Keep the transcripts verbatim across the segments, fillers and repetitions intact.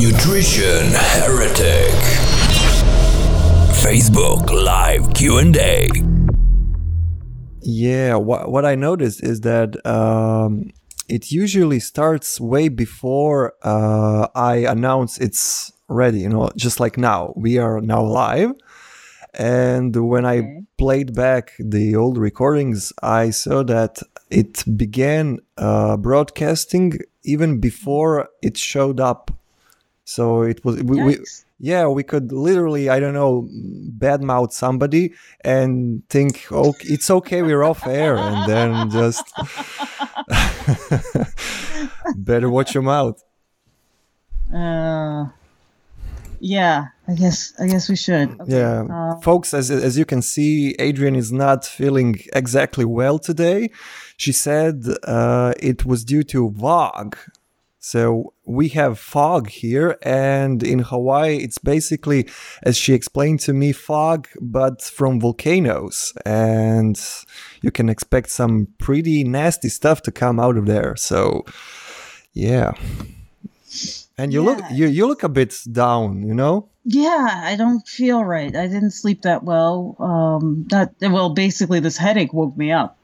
nutrition heretic. Facebook Live Q and A. Yeah, what what I noticed is that um, it usually starts way before uh, I announce it's ready. You know, just like now, we are now live. And when I okay. played back the old recordings, I saw that it began uh, broadcasting even before it showed up. So it was, we, we, yeah, we could literally, I don't know, badmouth somebody and think, oh, it's okay, we're off air. And then just better watch your mouth. Uh... Yeah, I guess I guess we should. Okay. Yeah, uh, folks, as as you can see, Adrian is not feeling exactly well today. She said uh, it was due to fog. So we have fog here, and in Hawaii, it's basically, as she explained to me, fog, but from volcanoes. And you can expect some pretty nasty stuff to come out of there. So, yeah. And you yeah. look you, you look a bit down, you know? Yeah, I don't feel right. I didn't sleep that well. Um, that well, basically this headache woke me up.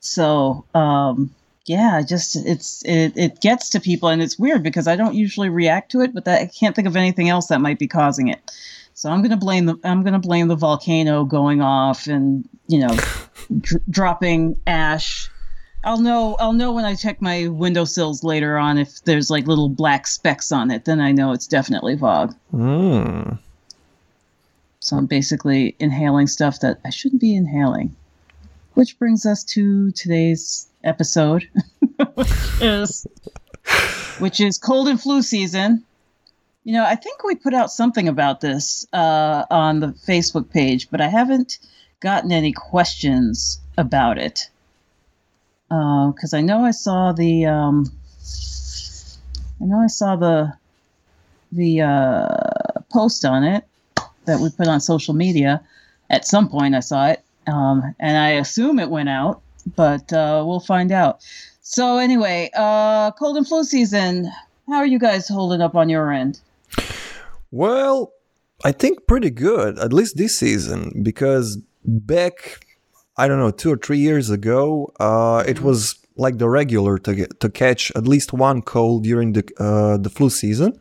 So um, yeah, just it's it, it gets to people, and it's weird because I don't usually react to it, but that, I can't think of anything else that might be causing it. So I'm gonna blame the I'm gonna blame the volcano going off and you know dr- dropping ash. I'll know I'll know when I check my windowsills later on if there's like little black specks on it, then I know it's definitely fog. Mm. So I'm basically inhaling stuff that I shouldn't be inhaling. Which brings us to today's episode, which is which is cold and flu season. You know, I think we put out something about this uh, on the Facebook page, but I haven't gotten any questions about it. Because uh, I know I saw the, um, I know I saw the, the uh, post on it that we put on social media. At some point, I saw it, um, and I assume it went out, but uh, we'll find out. So anyway, uh, cold and flu season. How are you guys holding up on your end? Well, I think pretty good, at least this season, because back. I don't know, two or three years ago, uh, it was like the regular to get, to catch at least one cold during the uh, the flu season.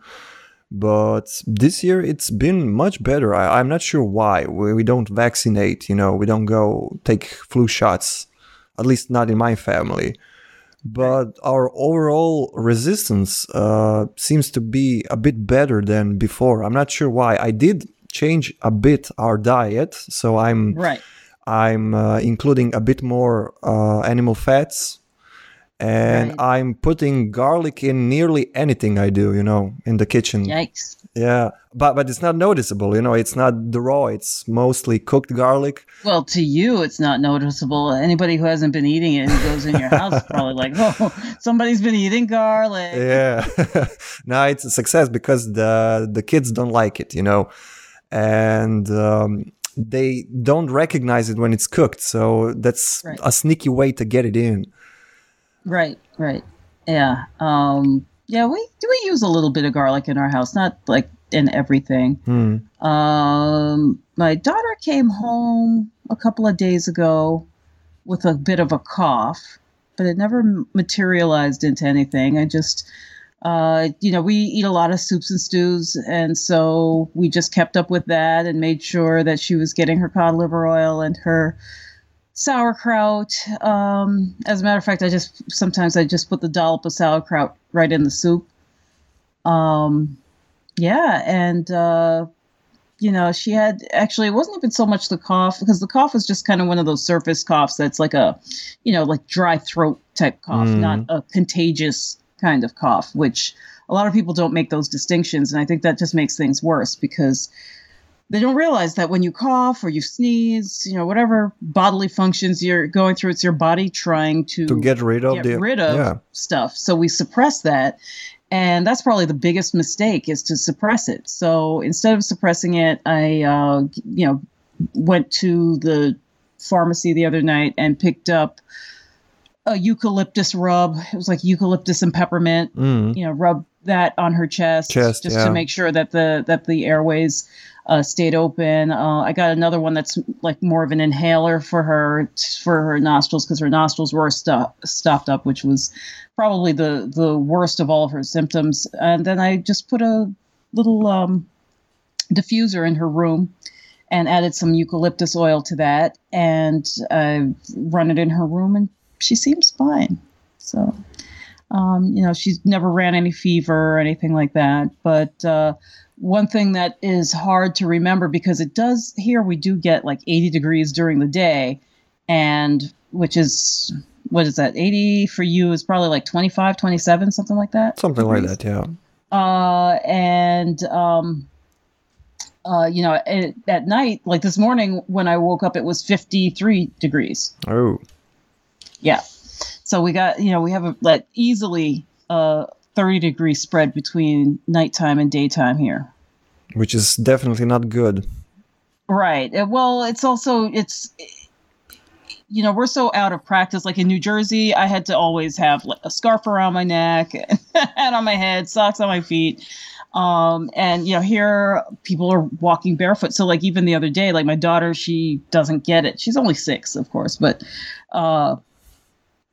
But this year, it's been much better. I, I'm not sure why. We, we don't vaccinate, you know, we don't go take flu shots, at least not in my family. But our overall resistance uh, seems to be a bit better than before. I'm not sure why. I did change a bit our diet, so I'm... Right. I'm uh, including a bit more uh, animal fats, and right. I'm putting garlic in nearly anything I do, you know, in the kitchen. Yikes. Yeah, but but it's not noticeable, you know, it's not the raw, it's mostly cooked garlic. Well, to you, it's not noticeable. Anybody who hasn't been eating it and goes in your house is probably like, oh, somebody's been eating garlic. Yeah, no, it's a success because the, the kids don't like it, you know, and... Um, they don't recognize it when it's cooked, so that's right. a sneaky way to get it in. Right, right, yeah, um, yeah. We do we use a little bit of garlic in our house, not like in everything. Mm. Um, my daughter came home a couple of days ago with a bit of a cough, but it never materialized into anything. I just. Uh, you know, we eat a lot of soups and stews, and so we just kept up with that and made sure that she was getting her cod liver oil and her sauerkraut. Um, as a matter of fact, I just sometimes I just put the dollop of sauerkraut right in the soup. Um, yeah, and uh, you know, she had actually it wasn't even so much the cough because the cough was just kind of one of those surface coughs that's like a, you know, like dry throat type cough, mm. not a contagious. Kind of cough, which a lot of people don't make those distinctions, and I think that just makes things worse because they don't realize that when you cough or you sneeze, you know, whatever bodily functions you're going through, it's your body trying to, to get rid of, get the, rid of yeah. stuff. So we suppress that, and that's probably the biggest mistake is to suppress it. So instead of suppressing it, I, uh, you know, went to the pharmacy the other night and picked up a eucalyptus rub. It was like eucalyptus and peppermint, mm. you know, rub that on her chest, chest just yeah. to make sure that the that the airways uh, stayed open. Uh, I got another one that's like more of an inhaler for her for her nostrils, because her nostrils were stu- stuffed up, which was probably the the worst of all of her symptoms. And then I just put a little um, diffuser in her room and added some eucalyptus oil to that, and I run it in her room, and she seems fine. So. Um, you know, she's never ran any fever or anything like that. But uh, one thing that is hard to remember, because it does here, we do get like eighty degrees during the day, and which is, what is that? eighty for you is probably like twenty-five, twenty-seven, something like that. Something degrees. Like that, yeah. Uh, and, um, uh, you know, it, at night, like this morning when I woke up, it was fifty-three degrees. Oh. Yeah. So we got, you know, we have a, like easily a thirty degree spread between nighttime and daytime here. Which is definitely not good. Right. Well, it's also, it's, you know, we're so out of practice. Like in New Jersey, I had to always have like a scarf around my neck, a hat on my head, socks on my feet. Um, and, you know, here people are walking barefoot. So like even the other day, like my daughter, she doesn't get it. She's only six, of course, but, uh,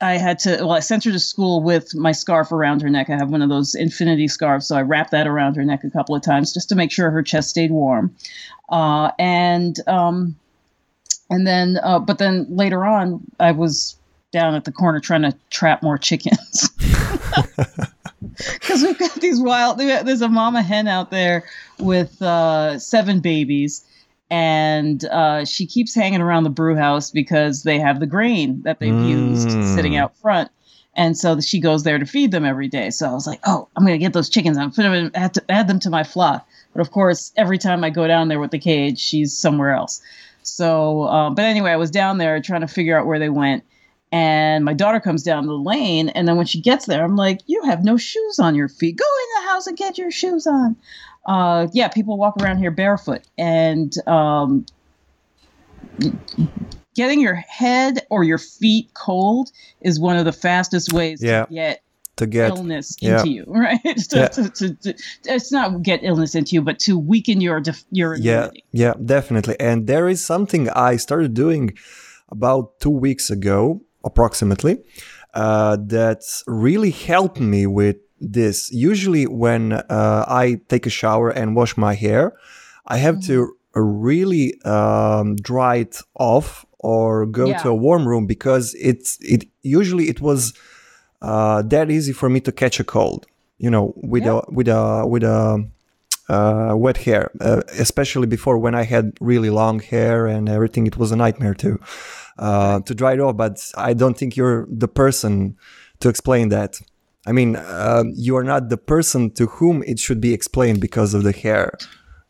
I had to, well, I sent her to school with my scarf around her neck. I have one of those infinity scarves, so I wrapped that around her neck a couple of times just to make sure her chest stayed warm. Uh, and um, and then, uh, but then later on, I was down at the corner trying to trap more chickens. Because we've got these wild, there's a mama hen out there with uh, seven babies. And uh, she keeps hanging around the brew house because they have the grain that they've mm. used sitting out front. And so she goes there to feed them every day. So I was like, oh, I'm going to get those chickens. I'm going to add them to my flock. But of course, every time I go down there with the cage, she's somewhere else. So, uh, but anyway, I was down there trying to figure out where they went. And my daughter comes down the lane. And then when she gets there, I'm like, you have no shoes on your feet. Go in the house and get your shoes on. Uh, yeah, people walk around here barefoot, and um, getting your head or your feet cold is one of the fastest ways yeah. to get to get illness yeah. into you, right? to, yeah. to, to, to, it's not get illness into you, but to weaken your def- your immunity. Yeah, yeah, definitely. And there is something I started doing about two weeks ago, approximately, uh, that really helped me with. This usually when uh, I take a shower and wash my hair, I have mm-hmm. to really um, dry it off or go yeah. to a warm room, because it's it usually it was uh, that easy for me to catch a cold, you know, with yeah. a with a with a uh, wet hair, uh, especially before when I had really long hair and everything. It was a nightmare to uh, to dry it off, but I don't think you're the person to explain that. I mean, uh, you are not the person to whom it should be explained because of the hair.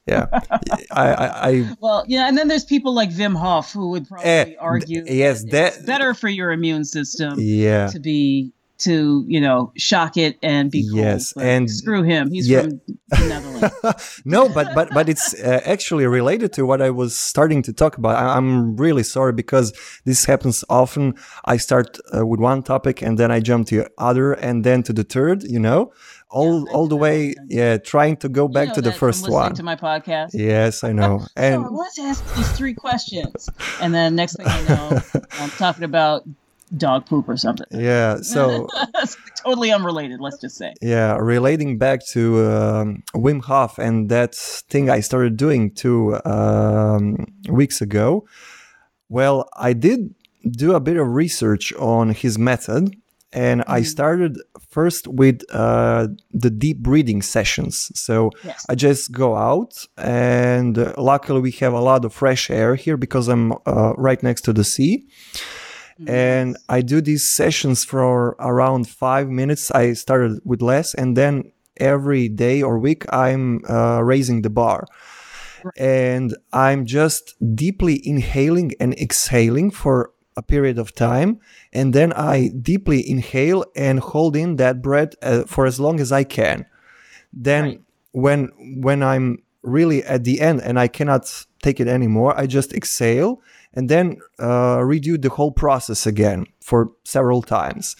Yeah. I, I, I. Well, yeah, and then there's people like Wim Hof who would probably eh, argue th- yes, that, that it's better for your immune system yeah. to be, to, you know, shock it and be cold. Yes, and screw him. He's yeah. from the Netherlands. No, but, but, but it's uh, actually related to what I was starting to talk about. I, I'm really sorry because this happens often. I start uh, with one topic and then I jump to the other and then to the third, you know, all yeah, all the way yeah, trying to go back you know to the first I'm one. To my podcast. Yes, I know. And so I wanted to ask these three questions. And then next thing I know, I'm talking about dog poop or something. Yeah, so totally unrelated, let's just say. Yeah, relating back to um, Wim Hof and that thing I started doing two um, weeks ago. Well, I did do a bit of research on his method, and mm-hmm. I started first with uh, the deep breathing sessions. So yes. I just go out, and uh, luckily we have a lot of fresh air here because I'm uh, right next to the sea. And I do these sessions for around five minutes. I started with less, and then every day or week I'm uh, raising the bar. Right. And I'm just deeply inhaling and exhaling for a period of time. And then I deeply inhale and hold in that breath uh, for as long as I can. Then right. when when I'm really at the end and I cannot take it anymore, I just exhale. And then uh, redo the whole process again for several times.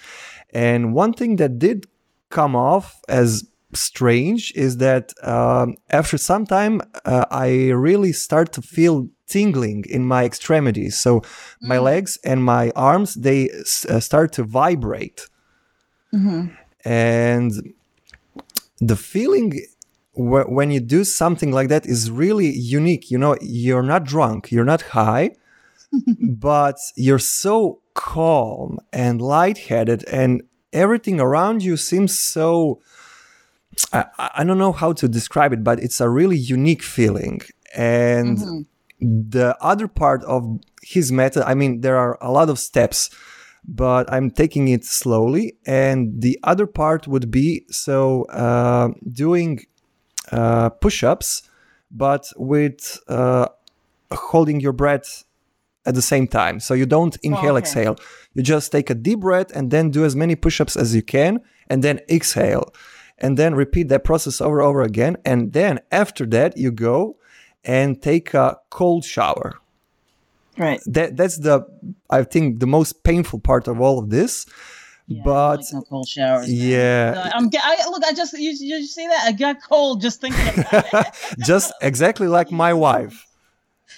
And one thing that did come off as strange is that um, after some time, uh, I really start to feel tingling in my extremities. So mm-hmm. my legs and my arms, they s- uh, start to vibrate. Mm-hmm. And the feeling w- when you do something like that is really unique. You know, you're not drunk, you're not high, but you're so calm and lightheaded, and everything around you seems so... I, I don't know how to describe it, but it's a really unique feeling. And mm-hmm. the other part of his method, I mean, there are a lot of steps, but I'm taking it slowly. And the other part would be, so uh, doing uh, push-ups, but with uh, holding your breath at the same time. So you don't inhale, oh, okay. exhale. You just take a deep breath and then do as many push-ups as you can, and then exhale. And then repeat that process over and over again. And then after that, you go and take a cold shower. Right. That That's the, I think, the most painful part of all of this. Yeah, but I like no cold showers. Yeah. So I'm, I, look, I just, you, you see that? I got cold just thinking about it. Just exactly like my wife.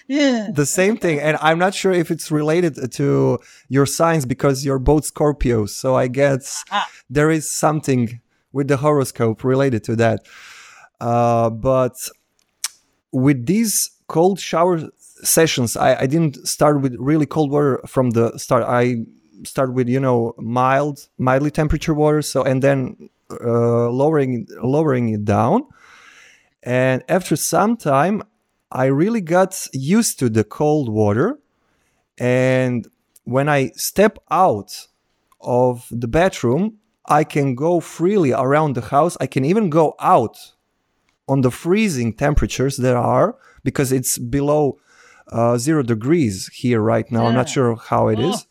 Yeah. The same thing. And I'm not sure if it's related to your signs because you're both Scorpios. So I guess ah. there is something with the horoscope related to that. Uh, but with these cold shower sessions, I, I didn't start with really cold water from the start. I start with, you know, mild, mildly temperature water. So, and then uh, lowering, lowering it down. And after some time, I really got used to the cold water. And when I step out of the bathroom, I can go freely around the house. I can even go out on the freezing temperatures there are, because it's below uh, zero degrees here right now. Yeah. I'm not sure how it oh. is.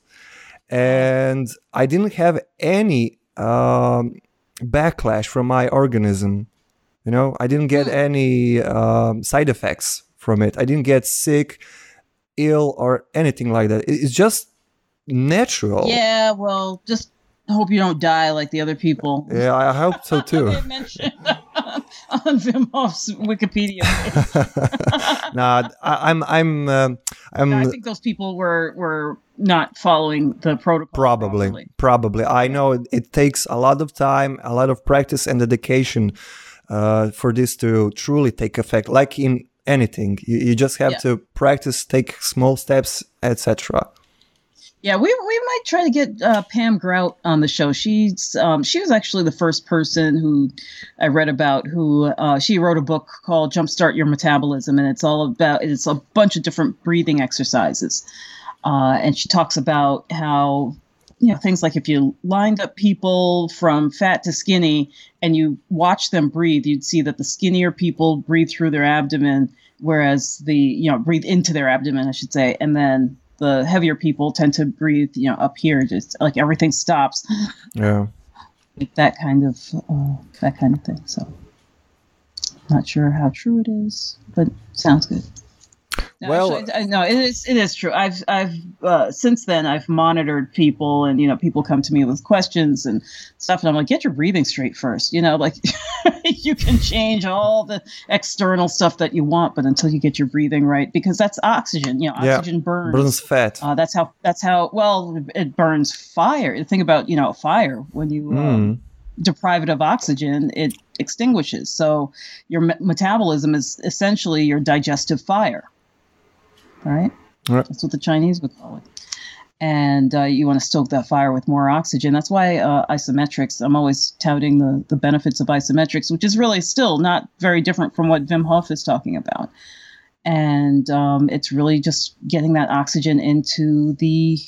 And I didn't have any um, backlash from my organism. You know, I didn't get yeah. any um, side effects from it. I didn't get sick, ill, or anything like that. It's just natural. Yeah, well, just... I hope you don't die like the other people. Yeah, I hope so too. I mentioned on Wim Hof's Wikipedia. nah, I, I'm, I'm, uh, I'm. No, I think those people were were not following the protocol. Probably, properly. probably. I know it, it takes a lot of time, a lot of practice, and dedication uh, for this to truly take effect. Like in anything, you, you just have yeah. to practice, take small steps, et cetera. Yeah, we we might try to get uh, Pam Grout on the show. She's um, she was actually the first person who I read about who uh, she wrote a book called Jumpstart Your Metabolism, and it's all about it's a bunch of different breathing exercises, uh, and she talks about how you know things like if you lined up people from fat to skinny and you watch them breathe, you'd see that the skinnier people breathe through their abdomen, whereas the you know breathe into their abdomen, I should say, and then the heavier people tend to breathe, you know, up here, just like everything stops. Yeah. Like that kind of, uh, that kind of thing. So not sure how true it is, but sounds good. No, well, actually, I, no, it is, it is true. I've, I've, uh, since then I've monitored people and, you know, people come to me with questions and stuff and I'm like, get your breathing straight first, you know, like you can change all the external stuff that you want, but until you get your breathing right, because that's oxygen, you know, oxygen yeah, burns, burns fat. Uh, that's how, that's how, well, it burns fire. The thing about, you know, fire, when you, mm. uh, deprive it of oxygen, it extinguishes. So your me- metabolism is essentially your digestive fire. All right? All right. That's what the Chinese would call it. And uh, you want to stoke that fire with more oxygen. That's why uh, isometrics, I'm always touting the, the benefits of isometrics, which is really still not very different from what Wim Hof is talking about. And um, it's really just getting that oxygen into the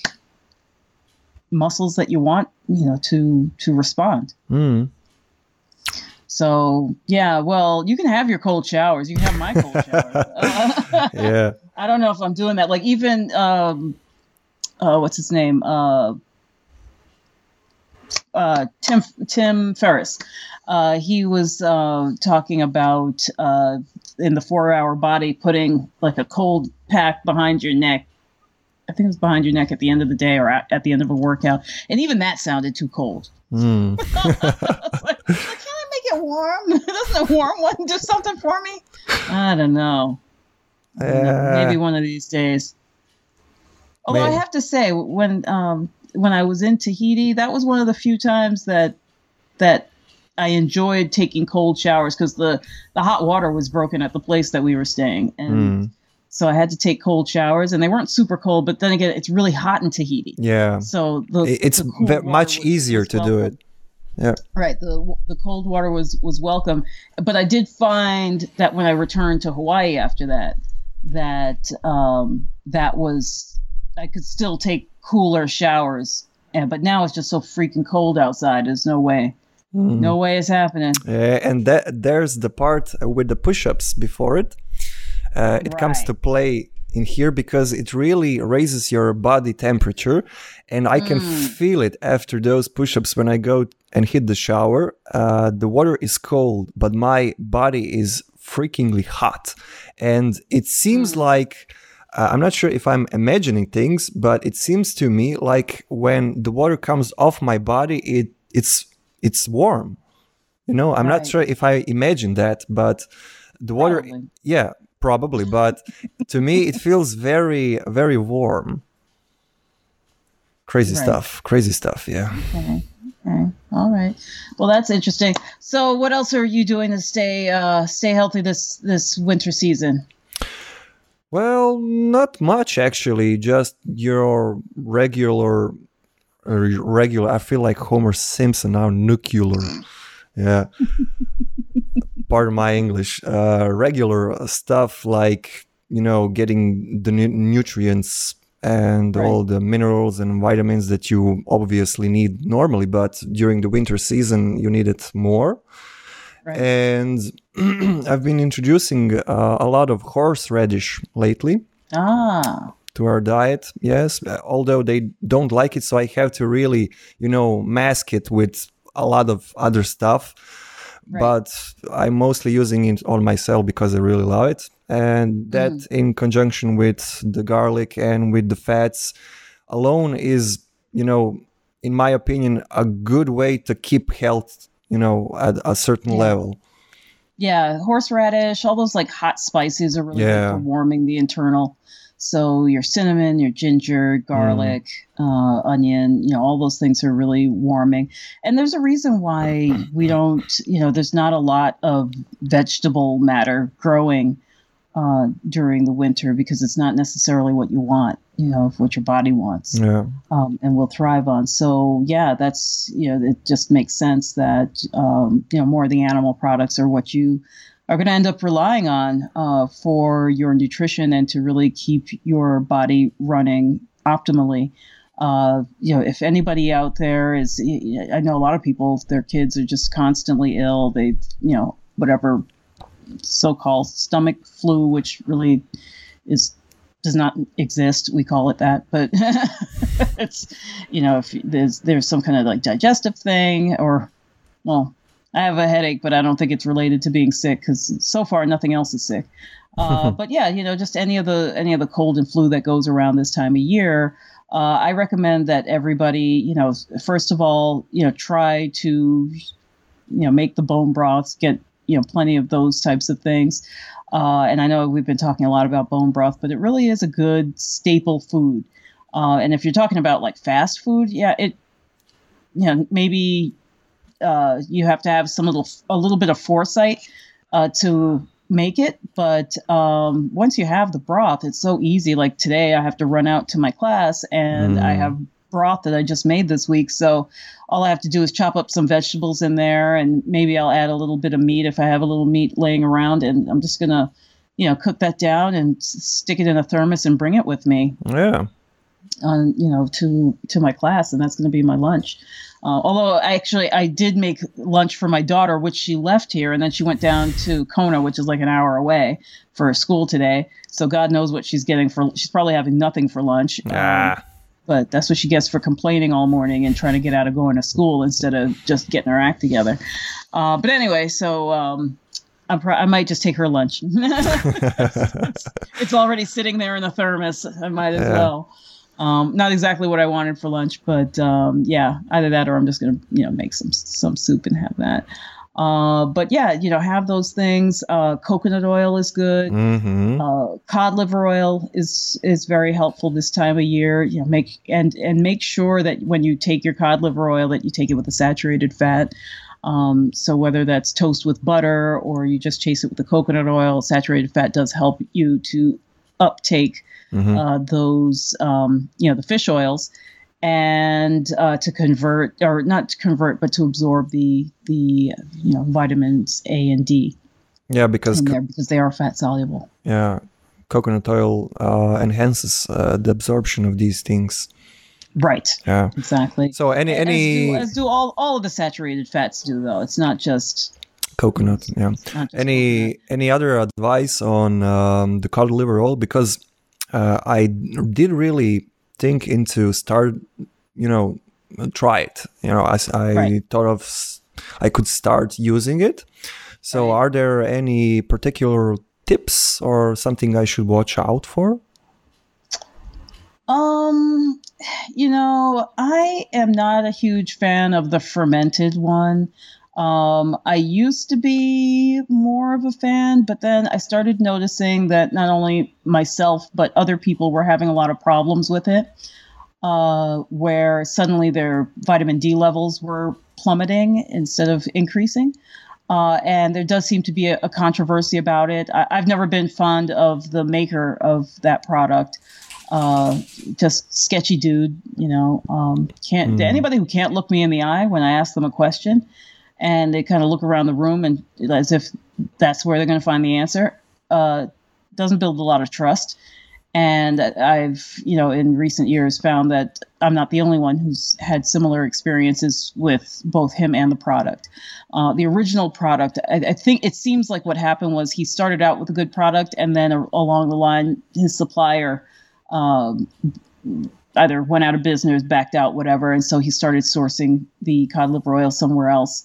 muscles that you want, you know, to, to respond. Mm. So, yeah, well, you can have your cold showers. You can have my cold showers. Uh, yeah. I don't know if I'm doing that. Like even, um, uh, what's his name? Uh, uh, Tim Tim Ferriss. Uh, he was uh, talking about uh, in the Four-Hour Body putting like a cold pack behind your neck. I think it was behind your neck at the end of the day or at the end of a workout. And even that sounded too cold. Mm. I was like, I can't. It warm? Doesn't a warm one do something for me? I don't know. Uh, I don't know. Maybe one of these days. Although maybe. I have to say, when um, when I was in Tahiti, that was one of the few times that that I enjoyed taking cold showers, because the, the hot water was broken at the place that we were staying. And mm. so I had to take cold showers, and they weren't super cold, but then again, it's really hot in Tahiti. Yeah. So the, it's the cool v- much easier to welcome. do it. Yeah. Right. The the cold water was, was welcome. But I did find that when I returned to Hawaii after that, that um, that was, I could still take cooler showers. And, but now it's just so freaking cold outside. There's no way. Mm. No way it's happening. Yeah, and that, there's the part with the push-ups before it. Uh, it right. comes to play in here, because it really raises your body temperature, and I can mm. feel it after those push-ups when I go and hit the shower. Uh, the water is cold, but my body is freakingly hot, and it seems mm. like... Uh, I'm not sure if I'm imagining things, but it seems to me like when the water comes off my body, it it's... it's warm, you know. I'm right. not sure if I imagined that, but the water, probably. yeah, probably. But to me, it feels very, very warm. Crazy right. stuff, crazy stuff. Yeah. Okay. Okay. All right. Well, that's interesting. So, what else are you doing to stay uh, stay healthy this this winter season? Well, not much actually. Just your regular. Regular. I feel like Homer Simpson now. Nuclear. Yeah. Pardon my English. Uh, regular stuff like, you know, getting the nu- nutrients and right. all the minerals and vitamins that you obviously need normally, but during the winter season you need it more. Right. And I've been introducing uh, a lot of horseradish lately. Ah. To our diet, yes, although they don't like it, so I have to really, you know, mask it with a lot of other stuff, right. but I'm mostly using it on myself because I really love it, and that mm. in conjunction with the garlic and with the fats alone is, you know, in my opinion, a good way to keep health, you know, at a certain yeah. level. Yeah, horseradish, all those like hot spices are really yeah. good for warming the internal. So your cinnamon, your ginger, garlic, mm. uh, onion, you know, all those things are really warming. And there's a reason why we don't, you know, there's not a lot of vegetable matter growing uh, during the winter, because it's not necessarily what you want, you know, what your body wants yeah. um, and will thrive on. So, yeah, that's, you know, it just makes sense that, um, you know, more of the animal products are what you are going to end up relying on uh, for your nutrition and to really keep your body running optimally. Uh, you know, if anybody out there is, I know a lot of people, their kids are just constantly ill. They, you know, whatever so-called stomach flu, which really is does not exist. We call it that, but it's, you know, if there's there's some kind of like digestive thing, or well. I have a headache, but I don't think it's related to being sick, because so far nothing else is sick. Uh, but yeah, you know, just any of the any of the cold and flu that goes around this time of year. Uh, I recommend that everybody, you know, first of all, you know, try to, you know, make the bone broths, get you know plenty of those types of things. Uh, and I know we've been talking a lot about bone broth, but it really is a good staple food. Uh, and if you're talking about like fast food, yeah, it, you know, maybe. Uh, you have to have some little, a little bit of foresight uh, to make it. But um, once you have the broth, it's so easy. Like today, I have to run out to my class, and mm. I have broth that I just made this week. So all I have to do is chop up some vegetables in there, and maybe I'll add a little bit of meat if I have a little meat laying around. And I'm just going to, you know, cook that down and s- stick it in a thermos and bring it with me. Yeah. On you know to to my class, and that's going to be my lunch. Uh, although I actually I did make lunch for my daughter, which she left here, and then she went down to Kona, which is like an hour away, for school today. So God knows what she's getting for. She's probably having nothing for lunch. Nah. Um, but that's what she gets for complaining all morning and trying to get out of going to school instead of just getting her act together. Uh, but anyway, so. Um, I'm pro- I might just take her lunch. it's, it's already sitting there in the thermos. I might as yeah. well. Um, not exactly what I wanted for lunch, but um, yeah, either that or I'm just going to, you know, make some some soup and have that. Uh, but yeah, you know, have those things. Uh, coconut oil is good. Mm-hmm. Uh, cod liver oil is is very helpful this time of year. You know, make and and make sure that when you take your cod liver oil, that you take it with a saturated fat. Um, so whether that's toast with butter or you just chase it with the coconut oil, saturated fat does help you to uptake mm-hmm. uh, those, um, you know, the fish oils. And uh, to convert, or not to convert, but to absorb the the you know vitamins A and D. Yeah, because co- because they are fat soluble. Yeah, coconut oil uh, enhances uh, the absorption of these things. Right. Yeah. Exactly. So any any as do, as do all all of the saturated fats do though. It's not just coconut. Yeah. Just any coconut. Any other advice on um, the cod liver oil? Because uh, I did really. think into start, you know, try it. You know, I, I right. thought of I could start using it. So, right. Are there any particular tips or something I should watch out for? Um, you know, I am not a huge fan of the fermented one. Um, I used to be more of a fan, but then I started noticing that not only myself, but other people were having a lot of problems with it, uh, where suddenly their vitamin D levels were plummeting instead of increasing. Uh, and there does seem to be a, a controversy about it. I, I've never been fond of the maker of that product. Uh, just sketchy dude, you know, um, can't, mm. anybody who can't look me in the eye when I ask them a question. And they kind of look around the room and as if that's where they're going to find the answer. Uh, doesn't build a lot of trust. And I've, you know, in recent years found that I'm not the only one who's had similar experiences with both him and the product. Uh, the original product, I, I think it seems like what happened was he started out with a good product and then a, along the line, his supplier um, either went out of business, backed out, whatever. And so he started sourcing the cod liver oil somewhere else.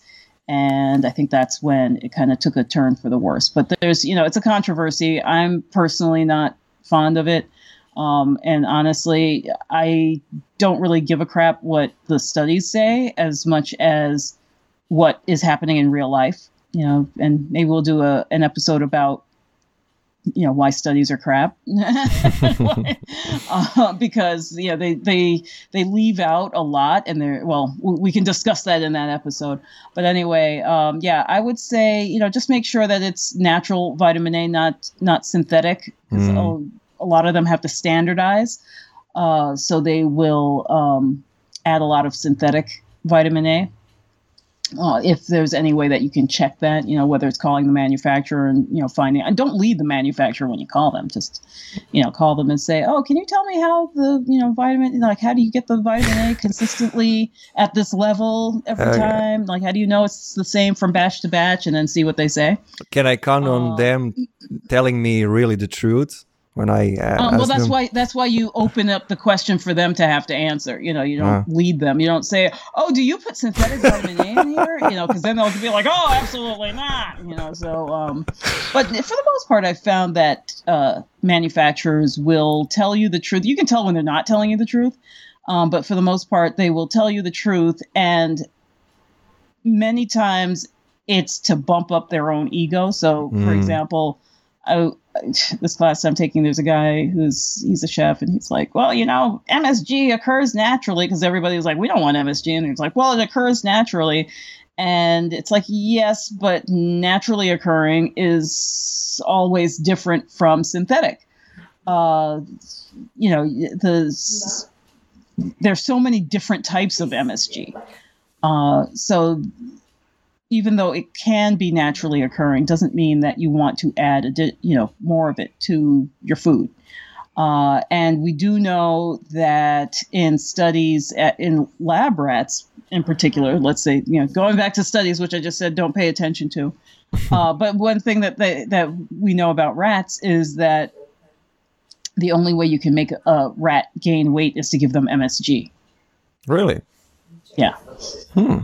And I think that's when it kind of took a turn for the worse. But there's, you know, it's a controversy. I'm personally not fond of it. Um, and honestly, I don't really give a crap what the studies say as much as what is happening in real life. You know, and maybe we'll do a, an episode about, you know, why studies are crap. uh, because, you know, they, they, they leave out a lot and they're, well, we can discuss that in that episode. But anyway, um, yeah, I would say, you know, just make sure that it's natural vitamin A, not, not synthetic. Mm. So a lot of them have to standardize. Uh, so they will um, add a lot of synthetic vitamin A. Uh, if there's any way that you can check that, you know, whether it's calling the manufacturer and, you know, finding, and don't lead the manufacturer when you call them, just, you know, call them and say, oh, can you tell me how the, you know, vitamin, like, how do you get the vitamin A consistently at this level every okay. time? Like, how do you know it's the same from batch to batch and then see what they say? Can I count um, on them telling me really the truth? When I uh, um, well, that's them. why that's why you open up the question for them to have to answer. You know, you don't uh. lead them. You don't say, "Oh, do you put synthetic vitamin A in here?" You know, because then they'll be like, "Oh, absolutely not." You know, so um, but for the most part, I've found that uh, manufacturers will tell you the truth. You can tell when they're not telling you the truth, um, but for the most part, they will tell you the truth, and many times it's to bump up their own ego. So, mm. for example, I. this class I'm taking, there's a guy who's, he's a chef and he's like, well, you know, M S G occurs naturally because everybody's like, we don't want M S G. And he's like, well, it occurs naturally. And it's like, yes, but naturally occurring is always different from synthetic. Uh, you know, the, there's so many different types of M S G. Uh, so even though it can be naturally occurring, doesn't mean that you want to add, a di- you know, more of it to your food. Uh, and we do know that in studies at, in lab rats in particular, let's say, you know, going back to studies, which I just said, don't pay attention to. Uh, but one thing that they, that we know about rats is that the only way you can make a rat gain weight is to give them M S G. Really? Yeah. Hmm.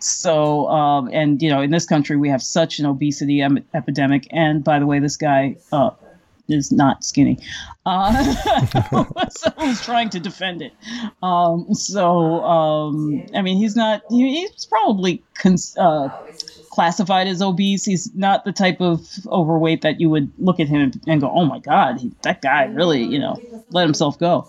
So, um, and, you know, in this country, we have such an obesity em- epidemic. And by the way, this guy, uh, is not skinny. Uh, so he's trying to defend it. Um, so, um, I mean, he's not, he, he's probably cons- uh, classified as obese. He's not the type of overweight that you would look at him and go, oh my God, he, that guy really, you know, let himself go.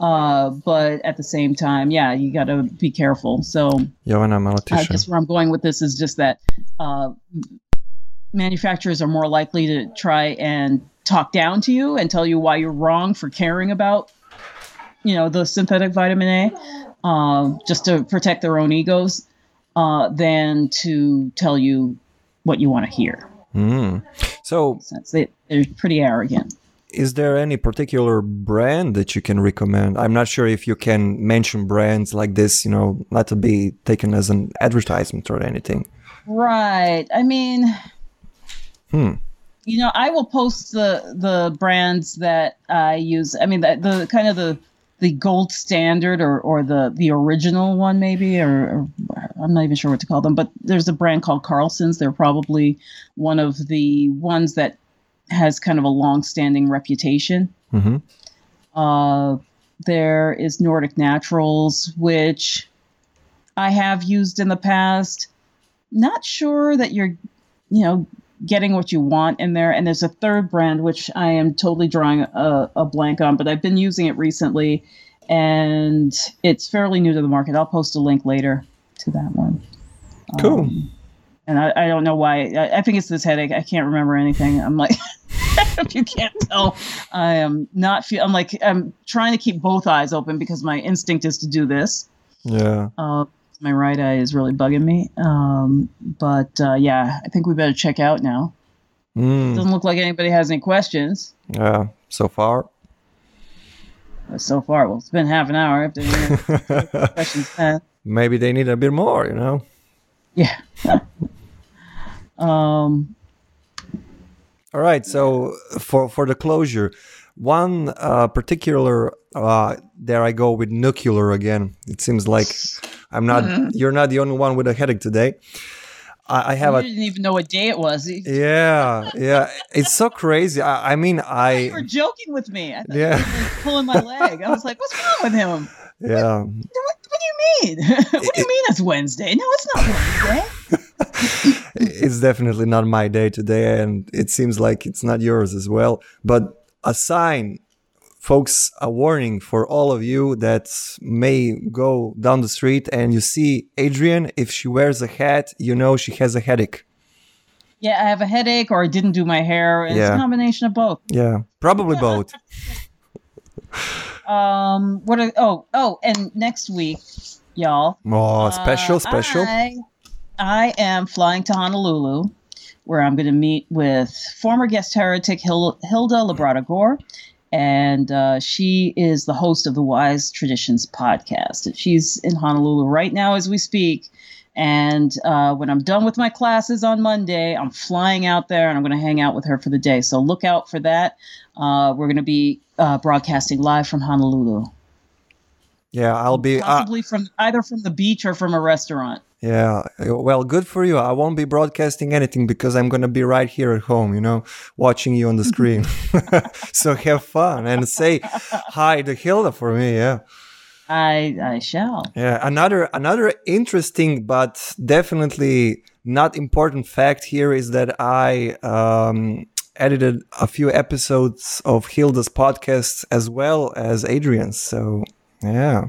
Uh, but at the same time, yeah, you got to be careful. So I guess where I'm going with this is just that uh, manufacturers are more likely to try and talk down to you and tell you why you're wrong for caring about, you know, the synthetic vitamin A, uh, just to protect their own egos, uh, than to tell you what you want to hear. Mm. So they, they're pretty arrogant. Is there any particular brand that you can recommend? I'm not sure if you can mention brands like this, you know, not to be taken as an advertisement or anything. Right. I mean, hmm. You know, I will post the the brands that I use. I mean, the, the kind of the the gold standard or, or the, the original one maybe, or, or I'm not even sure what to call them, but there's a brand called Carlson's. They're probably one of the ones that has kind of a long-standing reputation. Mm-hmm. Uh, there is Nordic Naturals, which I have used in the past. Not sure that you're, you know, getting what you want in there. And there's a third brand, which I am totally drawing a, a blank on, but I've been using it recently and it's fairly new to the market. I'll post a link later to that one. Cool. Um, and I, I don't know why. I, I think it's this headache. I can't remember anything. I'm like, if you can't tell, I am not feel. I'm like, I'm trying to keep both eyes open because my instinct is to do this. Yeah. Uh, my right eye is really bugging me. Um, but uh, yeah, I think we better check out now. Mm. Doesn't look like anybody has any questions. Yeah, so far. So far, well, it's been half an hour. If there's any questions, uh, maybe they need a bit more, you know? Yeah. um. All right. So for for the closure, one uh, particular uh, there I go with nuclear again. It seems like. I'm not. Mm-hmm. You're not the only one with a headache today. I, I have. You a, didn't even know what day it was. Yeah, yeah. It's so crazy. I, I mean, I. You were joking with me. I thought yeah. You were pulling my leg. I was like, "What's wrong with him?" Yeah. What, what, what do you mean? What do you mean it's Wednesday? No, it's not Wednesday. It's definitely not my day today, and it seems like it's not yours as well. But a sign. Folks, a warning for all of you that may go down the street and you see Adrienne, if she wears a hat, you know she has a headache. Yeah, I have a headache or I didn't do my hair. It's yeah. a combination of both. Yeah, probably both. um, what? Are, oh, oh, and next week, y'all. Oh, special, uh, special. I, I am flying to Honolulu, where I'm going to meet with former guest heretic Hil- Hilda Labrador Gore. And uh, she is the host of the Wise Traditions podcast. She's in Honolulu right now as we speak. And uh, when I'm done with my classes on Monday, I'm flying out there and I'm going to hang out with her for the day. So look out for that. Uh, we're going to be uh, broadcasting live from Honolulu. Yeah, I'll be... Probably uh, from either from the beach or from a restaurant. Yeah, well, good for you. I won't be broadcasting anything because I'm going to be right here at home, you know, watching you on the screen. So have fun and say hi to Hilda for me, yeah. I I shall. Yeah, another another interesting but definitely not important fact here is that I... Um, edited a few episodes of Hilda's podcast as well as Adrian's, so... Yeah.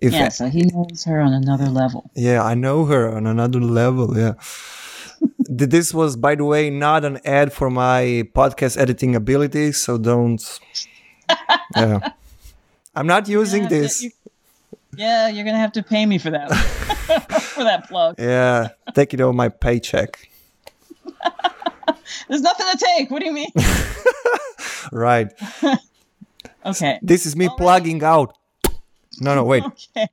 If yeah, so he knows her on another level. Yeah, I know her on another level, yeah. This was, by the way, not an ad for my podcast editing ability, so don't... Yeah. I'm not using you're this. To, you, yeah, you're going to have to pay me for that. For that plug. Yeah, take it on my paycheck. There's nothing to take. What do you mean? Right. Okay. This is me All plugging right. out. No, no, wait. Okay,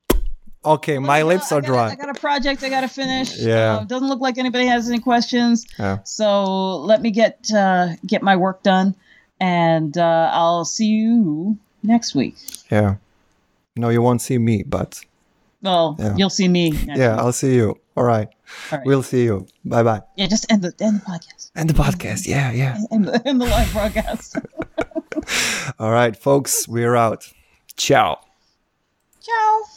okay well, my you know, lips are I gotta, dry. I got a project I got to finish. Yeah. Uh, doesn't look like anybody has any questions. Yeah. So let me get uh, get my work done, and uh, I'll see you next week. Yeah. No, you won't see me, but... Well, yeah. You'll see me. Next yeah, week. I'll see you. All right. All right. We'll see you. Bye-bye. Yeah, just end the, end the podcast. End the podcast. Yeah, yeah. End the, end the live broadcast. All right, folks, we're out. Ciao. Ciao.